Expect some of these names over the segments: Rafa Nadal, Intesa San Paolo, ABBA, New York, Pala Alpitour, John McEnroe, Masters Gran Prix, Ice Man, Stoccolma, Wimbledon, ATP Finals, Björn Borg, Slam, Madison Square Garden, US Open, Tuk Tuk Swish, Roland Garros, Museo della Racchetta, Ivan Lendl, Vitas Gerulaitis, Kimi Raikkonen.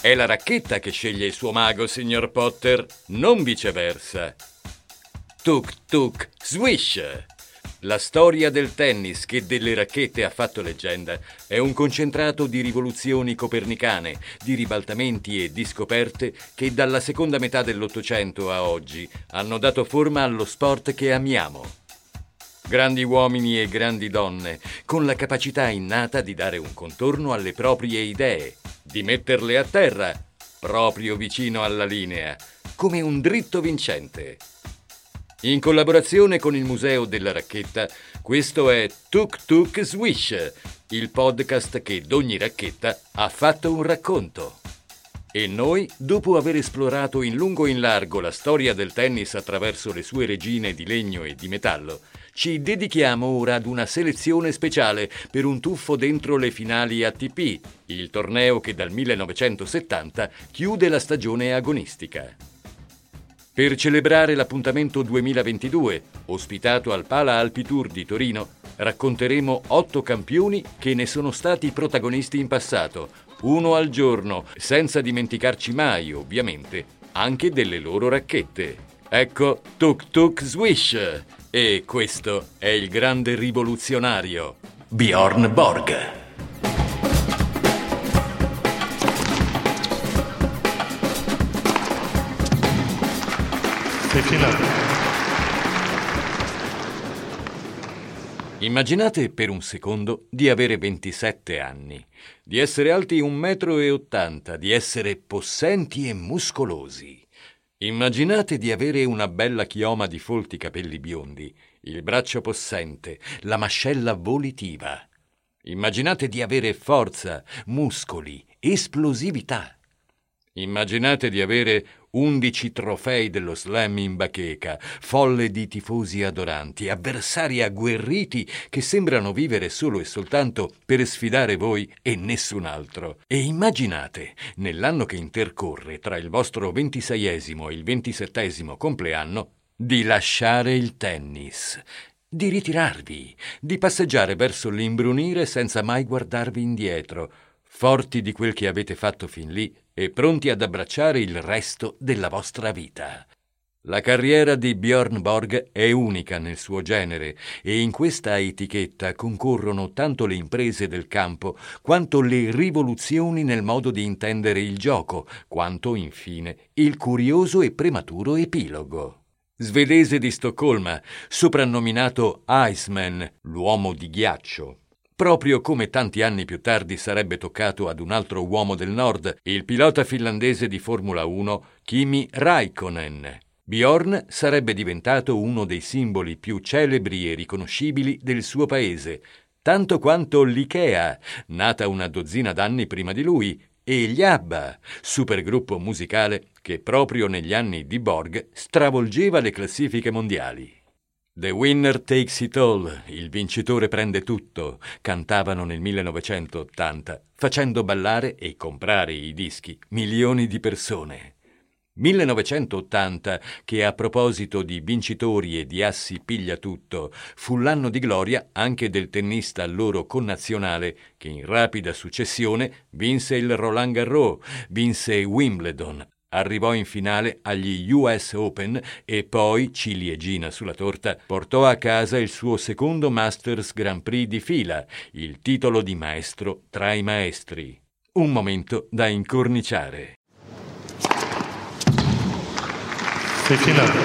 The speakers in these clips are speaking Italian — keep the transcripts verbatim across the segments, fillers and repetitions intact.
È la racchetta che sceglie il suo mago, signor Potter, non viceversa. Tuk tuk swish! La storia del tennis, che delle racchette ha fatto leggenda, è un concentrato di rivoluzioni copernicane, di ribaltamenti e di scoperte che dalla seconda metà dell'Ottocento a oggi hanno dato forma allo sport che amiamo. Grandi uomini e grandi donne, con la capacità innata di dare un contorno alle proprie idee, di metterle a terra, proprio vicino alla linea, come un dritto vincente. In collaborazione con il Museo della Racchetta, questo è Tuk Tuk Swish, il podcast che d'ogni racchetta ha fatto un racconto. E noi, dopo aver esplorato in lungo e in largo la storia del tennis attraverso le sue regine di legno e di metallo, ci dedichiamo ora ad una selezione speciale per un tuffo dentro le finali A T P, il torneo che dal millenovecentosettanta chiude la stagione agonistica. Per celebrare l'appuntamento duemilaventidue, ospitato al Pala Alpitour di Torino, racconteremo otto campioni che ne sono stati protagonisti in passato, uno al giorno, senza dimenticarci mai, ovviamente, anche delle loro racchette. Ecco Tuk Tuk Swish! E questo è il grande rivoluzionario, Björn Borg. E finale. Immaginate per un secondo di avere ventisette anni, di essere alti un metro e ottanta, di essere possenti e muscolosi. Immaginate di avere una bella chioma di folti capelli biondi, il braccio possente, la mascella volitiva. Immaginate di avere forza, muscoli, esplosività. Immaginate di avere undici trofei dello Slam in bacheca, folle di tifosi adoranti, avversari agguerriti che sembrano vivere solo e soltanto per sfidare voi e nessun altro. E immaginate, nell'anno che intercorre tra il vostro ventiseiesimo e il ventisettesimo compleanno, di lasciare il tennis, di ritirarvi, di passeggiare verso l'imbrunire senza mai guardarvi indietro, forti di quel che avete fatto fin lì e pronti ad abbracciare il resto della vostra vita. La carriera di Björn Borg è unica nel suo genere e in questa etichetta concorrono tanto le imprese del campo quanto le rivoluzioni nel modo di intendere il gioco, quanto, infine, il curioso e prematuro epilogo. Svedese di Stoccolma, soprannominato Ice Man, l'uomo di ghiaccio. Proprio come tanti anni più tardi sarebbe toccato ad un altro uomo del nord, il pilota finlandese di Formula uno Kimi Raikkonen. Björn sarebbe diventato uno dei simboli più celebri e riconoscibili del suo paese, tanto quanto l'IKEA, nata una dozzina d'anni prima di lui, e gli ABBA, supergruppo musicale che proprio negli anni di Borg stravolgeva le classifiche mondiali. The winner takes it all, il vincitore prende tutto, cantavano nel millenovecentottanta, facendo ballare e comprare i dischi milioni di persone. millenovecentottanta, che a proposito di vincitori e di assi piglia tutto, fu l'anno di gloria anche del tennista loro connazionale, che in rapida successione vinse il Roland Garros, vinse Wimbledon, arrivò in finale agli U S Open e poi, ciliegina sulla torta, portò a casa il suo secondo Masters Grand Prix di fila, il titolo di maestro tra i maestri. Un momento da incorniciare. E finale.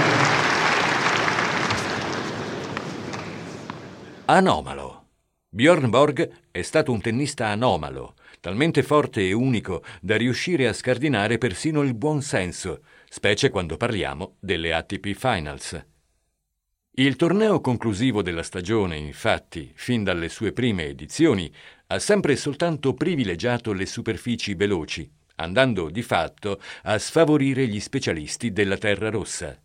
Anomalo. Björn Borg è stato un tennista anomalo, talmente forte e unico da riuscire a scardinare persino il buon senso, specie quando parliamo delle A T P Finals. Il torneo conclusivo della stagione, infatti, fin dalle sue prime edizioni, ha sempre soltanto privilegiato le superfici veloci, andando di fatto a sfavorire gli specialisti della terra rossa.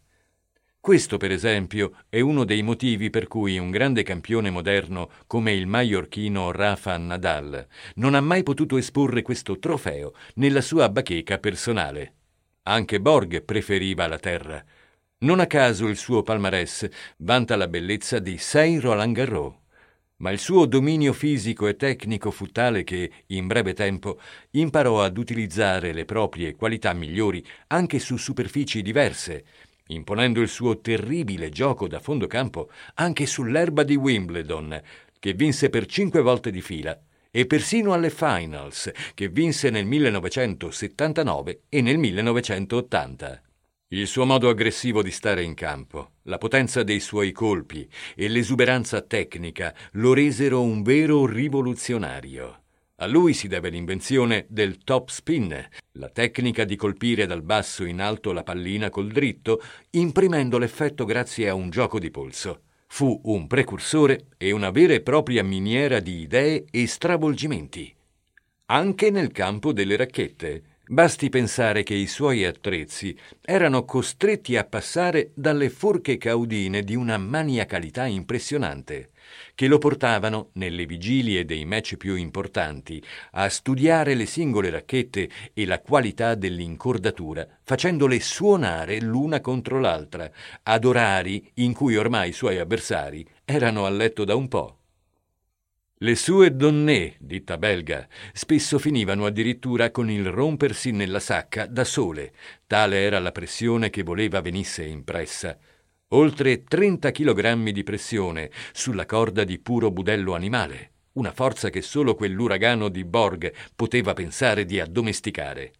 Questo, per esempio, è uno dei motivi per cui un grande campione moderno come il maiorchino Rafa Nadal non ha mai potuto esporre questo trofeo nella sua bacheca personale. Anche Borg preferiva la terra. Non a caso il suo palmarès vanta la bellezza di sei Roland Garros, ma il suo dominio fisico e tecnico fu tale che, in breve tempo, imparò ad utilizzare le proprie qualità migliori anche su superfici diverse, imponendo il suo terribile gioco da fondo campo anche sull'erba di Wimbledon, che vinse per cinque volte di fila, e persino alle Finals, che vinse nel millenovecentosettantanove e nel millenovecentottanta. Il suo modo aggressivo di stare in campo, la potenza dei suoi colpi e l'esuberanza tecnica lo resero un vero rivoluzionario. A lui si deve l'invenzione del top spin, la tecnica di colpire dal basso in alto la pallina col dritto, imprimendo l'effetto grazie a un gioco di polso. Fu un precursore e una vera e propria miniera di idee e stravolgimenti. Anche nel campo delle racchette. Basti pensare che i suoi attrezzi erano costretti a passare dalle forche caudine di una maniacalità impressionante, che lo portavano, nelle vigilie dei match più importanti, a studiare le singole racchette e la qualità dell'incordatura, facendole suonare l'una contro l'altra, ad orari in cui ormai i suoi avversari erano a letto da un po'. Le sue donne, ditta belga, spesso finivano addirittura con il rompersi nella sacca da sole, tale era la pressione che voleva venisse impressa. Oltre trenta chilogrammi di pressione sulla corda di puro budello animale, una forza che solo quell'uragano di Borg poteva pensare di addomesticare.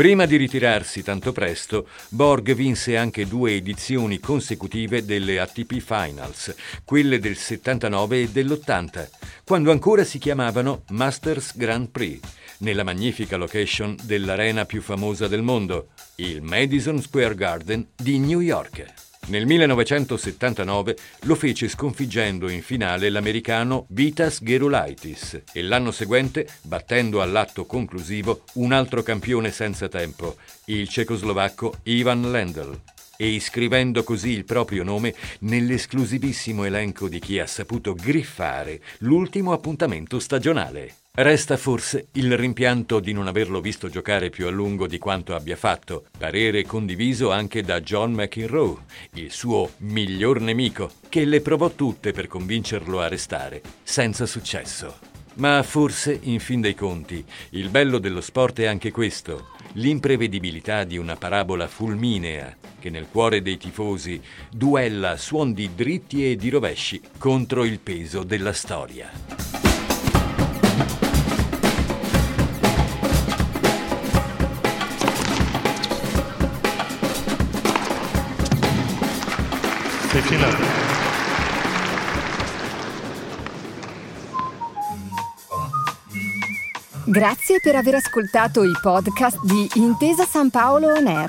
Prima di ritirarsi tanto presto, Borg vinse anche due edizioni consecutive delle A T P Finals, quelle del settantanove e dell'ottanta, quando ancora si chiamavano Masters Grand Prix, nella magnifica location dell'arena più famosa del mondo, il Madison Square Garden di New York. Nel millenovecentosettantanove lo fece sconfiggendo in finale l'americano Vitas Gerulaitis e l'anno seguente battendo all'atto conclusivo un altro campione senza tempo, il cecoslovacco Ivan Lendl, e iscrivendo così il proprio nome nell'esclusivissimo elenco di chi ha saputo griffare l'ultimo appuntamento stagionale. Resta forse il rimpianto di non averlo visto giocare più a lungo di quanto abbia fatto, parere condiviso anche da John McEnroe, il suo miglior nemico, che le provò tutte per convincerlo a restare, senza successo. Ma forse, in fin dei conti, il bello dello sport è anche questo, l'imprevedibilità di una parabola fulminea che nel cuore dei tifosi duella suon di dritti e di rovesci contro il peso della storia. Grazie per aver ascoltato i podcast di Intesa San Paolo On Air.